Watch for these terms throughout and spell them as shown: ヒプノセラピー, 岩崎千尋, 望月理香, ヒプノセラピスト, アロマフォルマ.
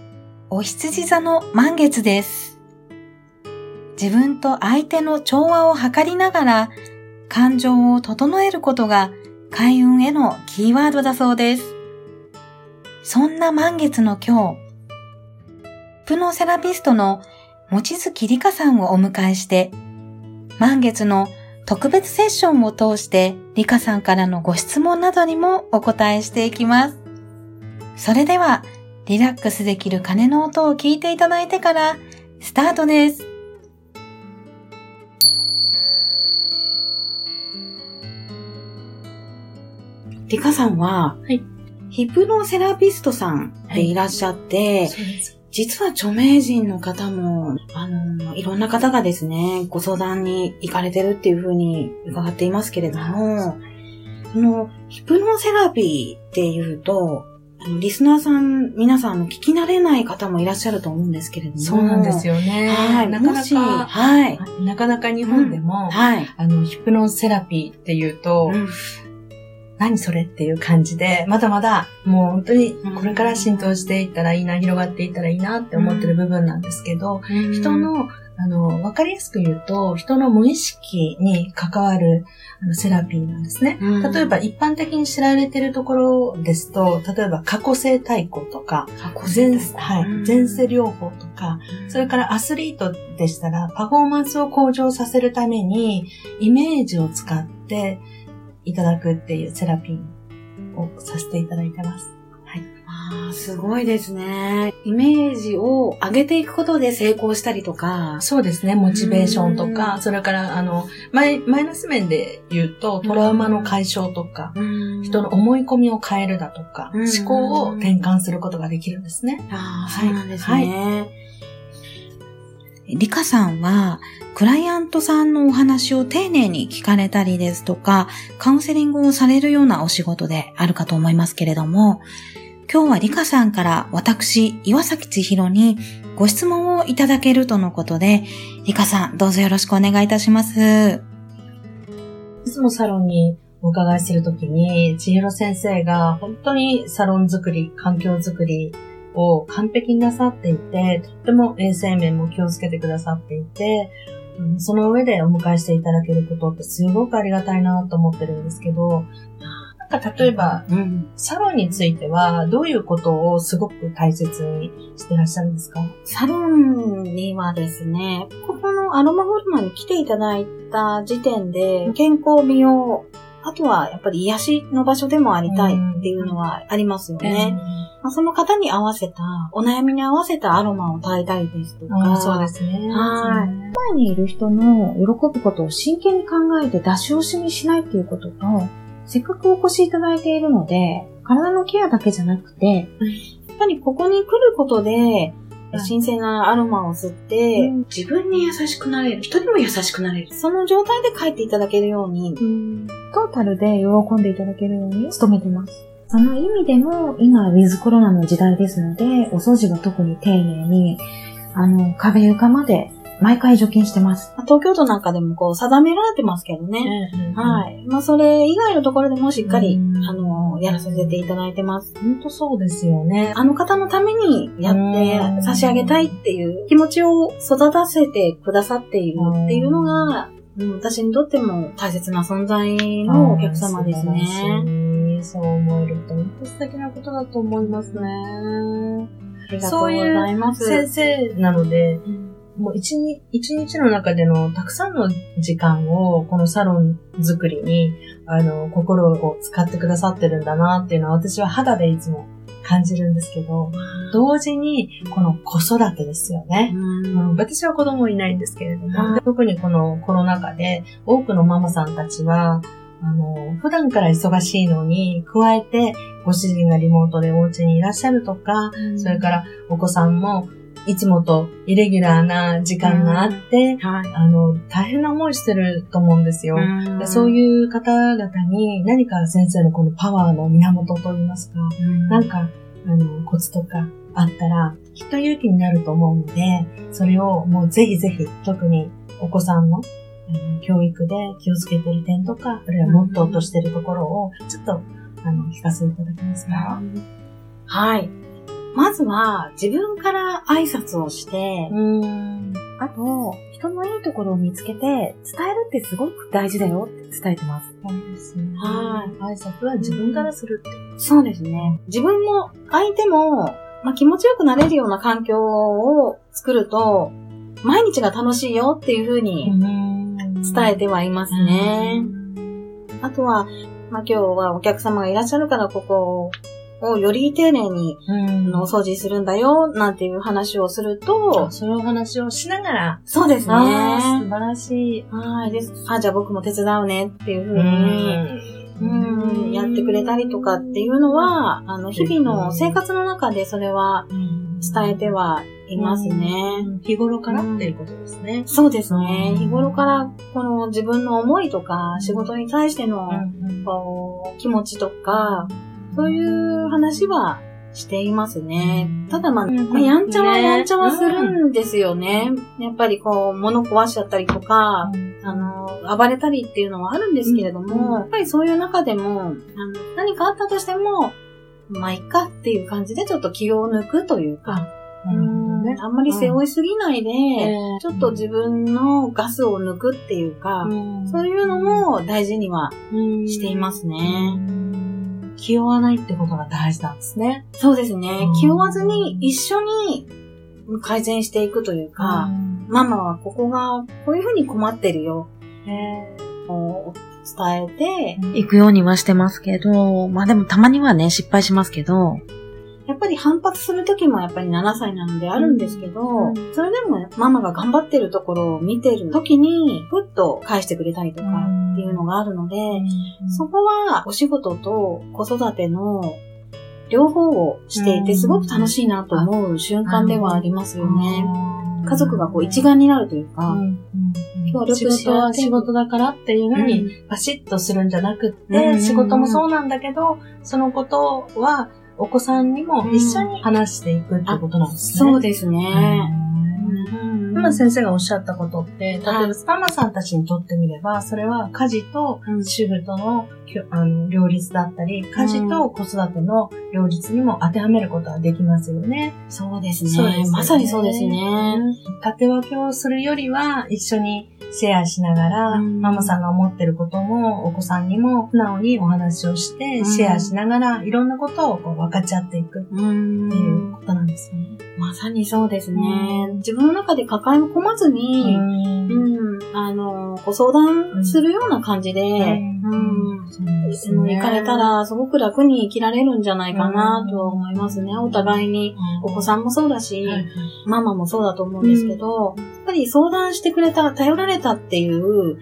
お羊座の満月です。自分と相手の調和を図りながら感情を整えることが開運へのキーワードだそうです。そんな満月の今日、プノセラピストの望月理香さんをお迎えして満月の特別セッションを通して理香さんからのご質問などにもお答えしていきます。それではリラックスできる鐘の音を聞いていただいてからスタートです。理香さんは、はい、ヒプノセラピストさんでいらっしゃって、はい、そうです。実は著名人の方も、いろんな方がですね、ご相談に行かれてるっていうふうに伺っていますけれども、ヒプノセラピーっていうと、リスナーさん、皆さん、聞き慣れない方もいらっしゃると思うんですけれども。そうなんですよね。はい。なかなか、はい。なかなか日本でも、うん、はい。ヒプノセラピーっていうと、うん何それっていう感じで、まだまだもう本当にこれから浸透していったらいいな、広がっていったらいいなって思ってる部分なんですけど、人の、わかりやすく言うと、人の無意識に関わるセラピーなんですね。例えば一般的に知られてるところですと、例えば過去性対抗とか、前世療法とか、それからアスリートでしたら、パフォーマンスを向上させるためにイメージを使って、いただくっていうセラピーをさせていただいてます。はい。すごいですね。イメージを上げていくことで成功したりとか。そうですね。モチベーションとか、それから、マイナス面で言うと、トラウマの解消とか、人の思い込みを変えるだとか、思考を転換することができるんですね。そうなんですね。はい理香さんは、クライアントさんのお話を丁寧に聞かれたりですとか、カウンセリングをされるようなお仕事であるかと思いますけれども、今日は理香さんから私、岩崎千尋にご質問をいただけるとのことで、理香さん、どうぞよろしくお願いいたします。いつもサロンにお伺いするときに、千尋先生が本当にサロン作り、環境作り、を完璧になさっていて、とっても衛生面も気をつけてくださっていて、その上でお迎えしていただけることってすごくありがたいなと思ってるんですけど、なんか例えば、サロンについてはどういうことをすごく大切にしてらっしゃるんですか？サロンにはですね、ここのアロマフォルマに来ていただいた時点で、健康美容、あとはやっぱり癒しの場所でもありたいっていうのはありますよね。その方に合わせた、お悩みに合わせたアロマを炊いたりですとか。そうですね。はい。前にいる人の喜ぶことを真剣に考えて出し惜しみしないっていうことと、せっかくお越しいただいているので、体のケアだけじゃなくて、やっぱりここに来ることで、新鮮なアロマを吸って、自分に優しくなれる。人にも優しくなれる。その状態で帰っていただけるように、トータルで喜んでいただけるように努めてます。その意味でも、今、ウィズコロナの時代ですので、お掃除が特に丁寧に、壁床まで毎回除菌してます。東京都なんかでもこう、定められてますけどね。はい。それ以外のところでもしっかり、やらさせていただいてます。ほんとそうですよね。あの方のためにやって、差し上げたいっていう気持ちを育たせてくださっているっていうのが、私にとっても大切な存在のお客様ですね。そう思えると本当に素敵なことだと思いますね。そういう先生なので、もう一日の中でのたくさんの時間をこのサロン作りに心を使ってくださってるんだなっていうのは私は肌でいつも感じるんですけど、同時にこの子育てですよね。私は子供いないんですけれども、特にこのコロナ禍で多くのママさんたちは普段から忙しいのに加えてご主人がリモートでお家にいらっしゃるとか、それからお子さんもいつもとイレギュラーな時間があって、はい、大変な思いしてると思うんですよ。そういう方々に何か先生のこのパワーの源といいますか、なんかコツとかあったらきっと勇気になると思うので、それをもうぜひぜひ、特にお子さんの教育で気をつけてる点とか、あるいはモットーとしてるところをちょっと聞かせていただけますか？はい。まずは自分から挨拶をして、あと人のいいところを見つけて伝えるってすごく大事だよって伝えてます。そうですね。はい。挨拶は自分からするって。そうですね。自分も相手も、気持ちよくなれるような環境を作ると毎日が楽しいよっていうふうに伝えてはいますね。あとは、今日はお客様がいらっしゃるからここをより丁寧にお掃除するんだよなんていう話をすると、そういうお話をしながら、そうですね、素晴らしい、はいです。じゃあ僕も手伝うねっていうふうにやってくれたりとかっていうのは、日々の生活の中でそれは伝えてはいますね。日頃からっていうことですね。そうですね。日頃からこの自分の思いとか仕事に対しての気持ちとか、そういう話はしていますね。ただやんちゃはやんちゃはするんですよね。やっぱり物壊しちゃったりとか、暴れたりっていうのはあるんですけれども、やっぱりそういう中でも、何かあったとしても、いっかっていう感じでちょっと気を抜くというか、あんまり背負いすぎないで、ちょっと自分のガスを抜くっていうか、そういうのも大事にはしていますね。気負わないってことが大事なんですね。そうですね。気負わずに一緒に改善していくというか、ママはここがこういうふうに困ってるよ。伝えていくようにはしてますけど、でもたまにはね、失敗しますけど、やっぱり反発する時もやっぱり7歳なのであるんですけど、それでもママが頑張ってるところを見てる時にふっと返してくれたりとかっていうのがあるので、そこはお仕事と子育ての両方をしていてすごく楽しいなと思う瞬間ではありますよね。家族が一丸になるというか、仕事は仕事だからっていうふうにパシッとするんじゃなくって、仕事もそうなんだけど、そのことはお子さんにも一緒に話していくってことなんですね。そうですね。今先生がおっしゃったことって、例えばママさんたちにとってみれば、それは家事と主婦との両立だったり、家事と子育ての両立にも当てはめることはできますよね。そうですね。まさにそうですね。縦分けをするよりは、一緒にシェアしながら、ママさんが思ってることも、お子さんにも素直にお話をして、シェアしながら、いろんなことを分かち合っていくっていうことなんですね。まさにそうですね。自分の中で抱え込まずに、ご相談するような感じで、行かれたら、すごく楽に生きられるんじゃないかなと思いますね。お互いに、お子さんもそうだし、ママもそうだと思うんですけど、やっぱり相談してくれた、頼られたっていう、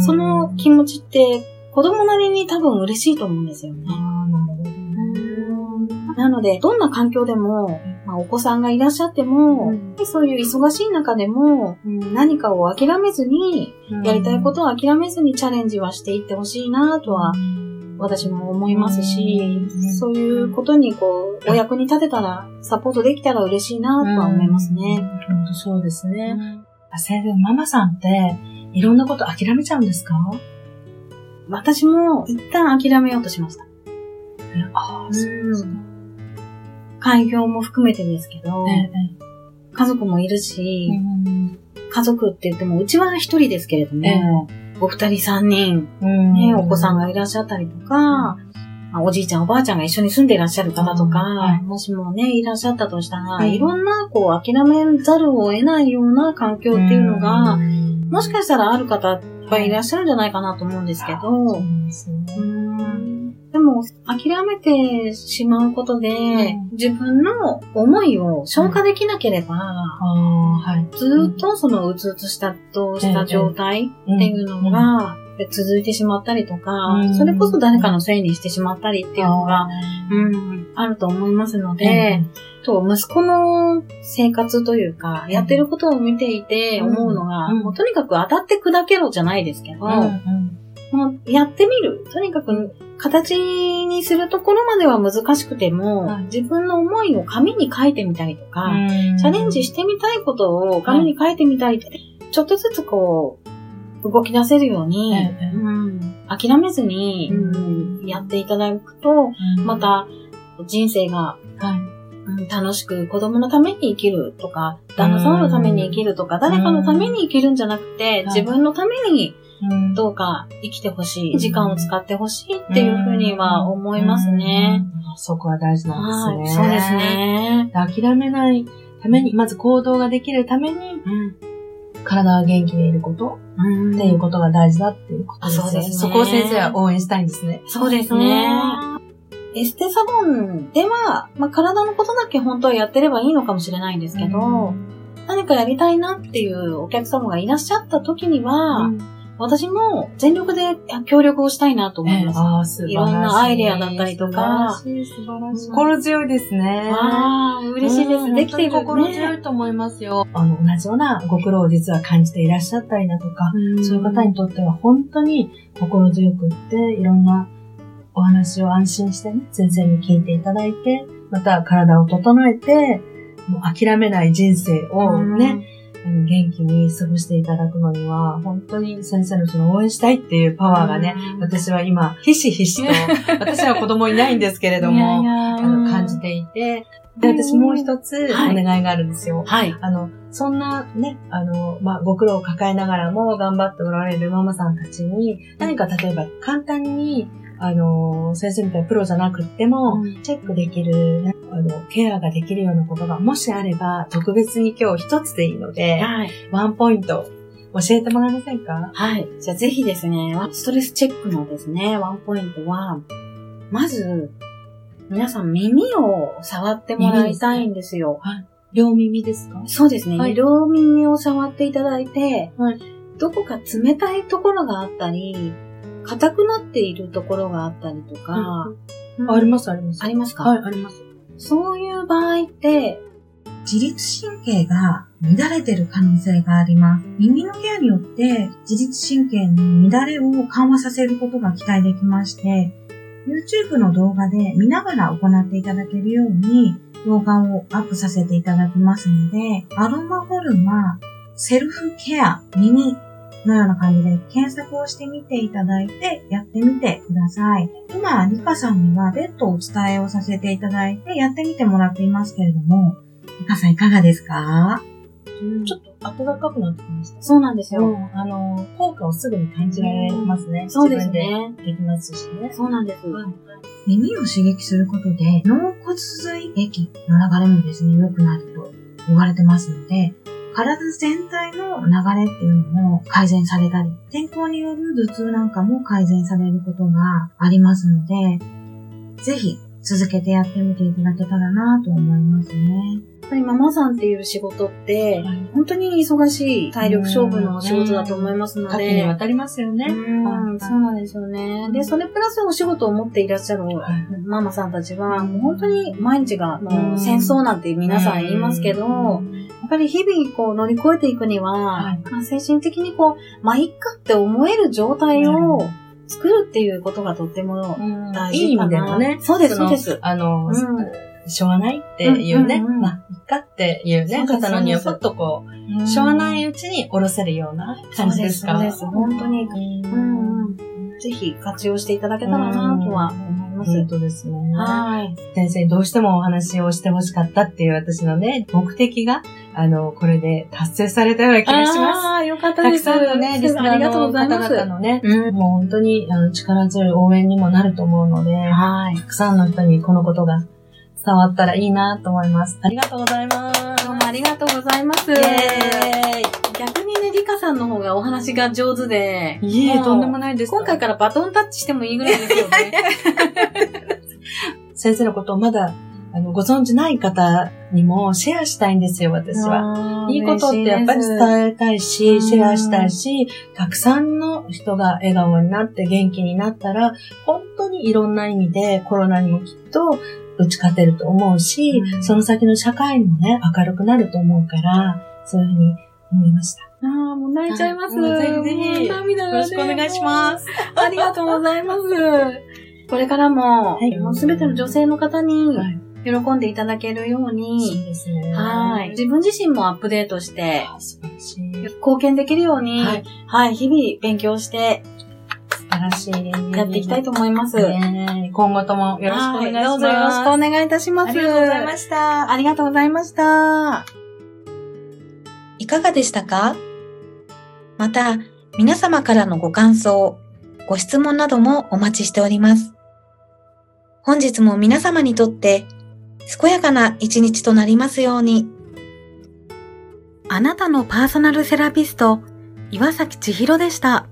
その気持ちって、子供なりに多分嬉しいと思うんですよね。なので、どんな環境でも、お子さんがいらっしゃっても、そういう忙しい中でも、何かを諦めずに、やりたいことを諦めずにチャレンジはしていってほしいなとは、私も思いますし、そういうことにお役に立てたら、サポートできたら嬉しいなとは思いますね。本当そうですね。先生、ママさんって、いろんなこと諦めちゃうんですか？私も一旦諦めようとしました。そうですか。開業も含めてですけど、家族もいるし、家族って言っても、うちは一人ですけれども、お二人三人、お子さんがいらっしゃったりとか、おじいちゃんおばあちゃんが一緒に住んでいらっしゃる方とか、はい、もしもねいらっしゃったとしたら、はい、いろんなこう諦めざるを得ないような環境っていうのが、もしかしたらある方いらっしゃるんじゃないかなと思うんですけど、そうですね、でも諦めてしまうことで、うん、自分の思いを消化できなければ、うんはい、ずっとそのうつうつしたとした状態っていうのが続いてしまったりとか、うん、それこそ誰かのせいにしてしまったりっていうのが、うん、あると思いますので、息子の生活というか、やってることを見ていて思うのが、もうとにかく当たって砕けろじゃないですけど、もうやってみる。とにかく形にするところまでは難しくても、自分の思いを紙に書いてみたりとか、チャレンジしてみたいことを紙に書いてみたり、ちょっとずつこう、動き出せるように、諦めずに、やっていただくと、また人生が、楽しく子供のために生きるとか、旦那さんのために生きるとか、誰かのために生きるんじゃなくて、自分のためにどうか生きてほしい、時間を使ってほしいっていうふうには思いますね。そこは大事なんですね。そうですね。諦めないために、まず行動ができるために、体が元気でいることっていうことが大事だっていうことですね。そうですね。そこを先生は応援したいんですね。そうですね。エステサロンでは、体のことだけ本当はやってればいいのかもしれないんですけど、何かやりたいなっていうお客様がいらっしゃった時には、私も全力で協力をしたいなと思います。いろんなアイデアだったりとか。心強いですね。嬉しいです。できているね。心強いと思いますよ。同じようなご苦労を実は感じていらっしゃったりだとか、そういう方にとっては本当に心強くって、いろんなお話を安心してね、先生に聞いていただいて、また体を整えて、もう諦めない人生をね、元気に過ごしていただくのには、本当に先生のその応援したいっていうパワーがね、私は今、ひしひしと、私は子供いないんですけれども、感じていて、で、私もう一つお願いがあるんですよ。はい。そんなね、ご苦労を抱えながらも頑張っておられるママさんたちに、何か例えば簡単に、先生みたいなプロじゃなくっても、チェックできる、ケアができるようなことが、もしあれば、特別に今日一つでいいので、ワンポイント教えてもらえませんか？はい。じゃあぜひですね、ストレスチェックのですね、ワンポイントは、まず、皆さん耳を触ってもらいたいんですよ。両耳ですか？そうですね、両耳を触っていただいて、どこか冷たいところがあったり、硬くなっているところがあったりとか、ありますあります。ありますか？はい、あります。そういう場合って、自律神経が乱れてる可能性があります。耳のケアによって自律神経の乱れを緩和させることが期待できまして、YouTube の動画で見ながら行っていただけるように動画をアップさせていただきますので、アロマホルンはセルフケア耳のような感じで検索をしてみていただいてやってみてください。今、リカさんには別途お伝えをさせていただいてやってみてもらっていますけれども、リカさんいかがですか？ちょっと暖かくなってきました。そうなんですよ。効果をすぐに感じられますね。そうですね。自分でできますしね。そうなんです。耳を刺激することで脳骨髄液の流れもですね、良くなると言われてますので、体全体の流れっていうのも改善されたり、天候による頭痛なんかも改善されることがありますので、ぜひ続けてやってみていただけたらなと思いますね。やっぱりママさんっていう仕事って、本当に忙しい体力勝負のお仕事だと思いますので。多岐にわたりますよね。そうなんですよね。で、それプラスお仕事を持っていらっしゃるママさんたちは、もう本当に毎日が戦争なんて皆さん言いますけど、やっぱり日々こう乗り越えていくには、精神的にこう、いっかって思える状態を、作るっていうことがとっても大事かな。いい意味でもね。そうです、そうです。しょうがないっていうね、いっかっていうね、肩の荷をぽっとこう、しょうがないうちに下ろせるような感じですか？そうです、そうです。本当に、ぜひ活用していただけたらなとは思います。ます。本当ですね。はい。先生にどうしてもお話をしてほしかったっていう私のね、目的が、これで達成されたような気がします。ああ、よかったです。たくさんのね、リスナーのありがとうございます方々のね、うん、もう本当に力強い応援にもなると思うので、はい。たくさんの人にこのことが伝わったらいいなと思います。ありがとうございます。どうもありがとうございます。イエーイ。逆にね、リカさんの方がお話が上手で。いえ、とんでもないです。今回からバトンタッチしてもいいぐらいですよね。先生のことをまだ、ご存知ない方にもシェアしたいんですよ、私は。いいことってやっぱり伝えたいし、シェアしたいし、たくさんの人が笑顔になって元気になったら、本当にいろんな意味でコロナにもきっと打ち勝てると思うし、その先の社会もね、明るくなると思うから、そういうふうに思いました。ああ、もう泣いちゃいます。ぜひぜひ。涙が、ね、よろしくお願いします。ありがとうございます。これからも、はい、もうすべての女性の方に喜んでいただけるように、そうですね、はい、自分自身もアップデートして、素晴らしい、貢献できるように、はい、はい、日々勉強して、素晴らしい、やっていきたいと思います。今後ともよろしくお願いします。どうぞよろしくお願いいたします。ありがとうございました。ありがとうございました。いかがでしたか？また、皆様からのご感想、ご質問などもお待ちしております。本日も皆様にとって、健やかな一日となりますように。あなたのパーソナルセラピスト、岩崎千尋でした。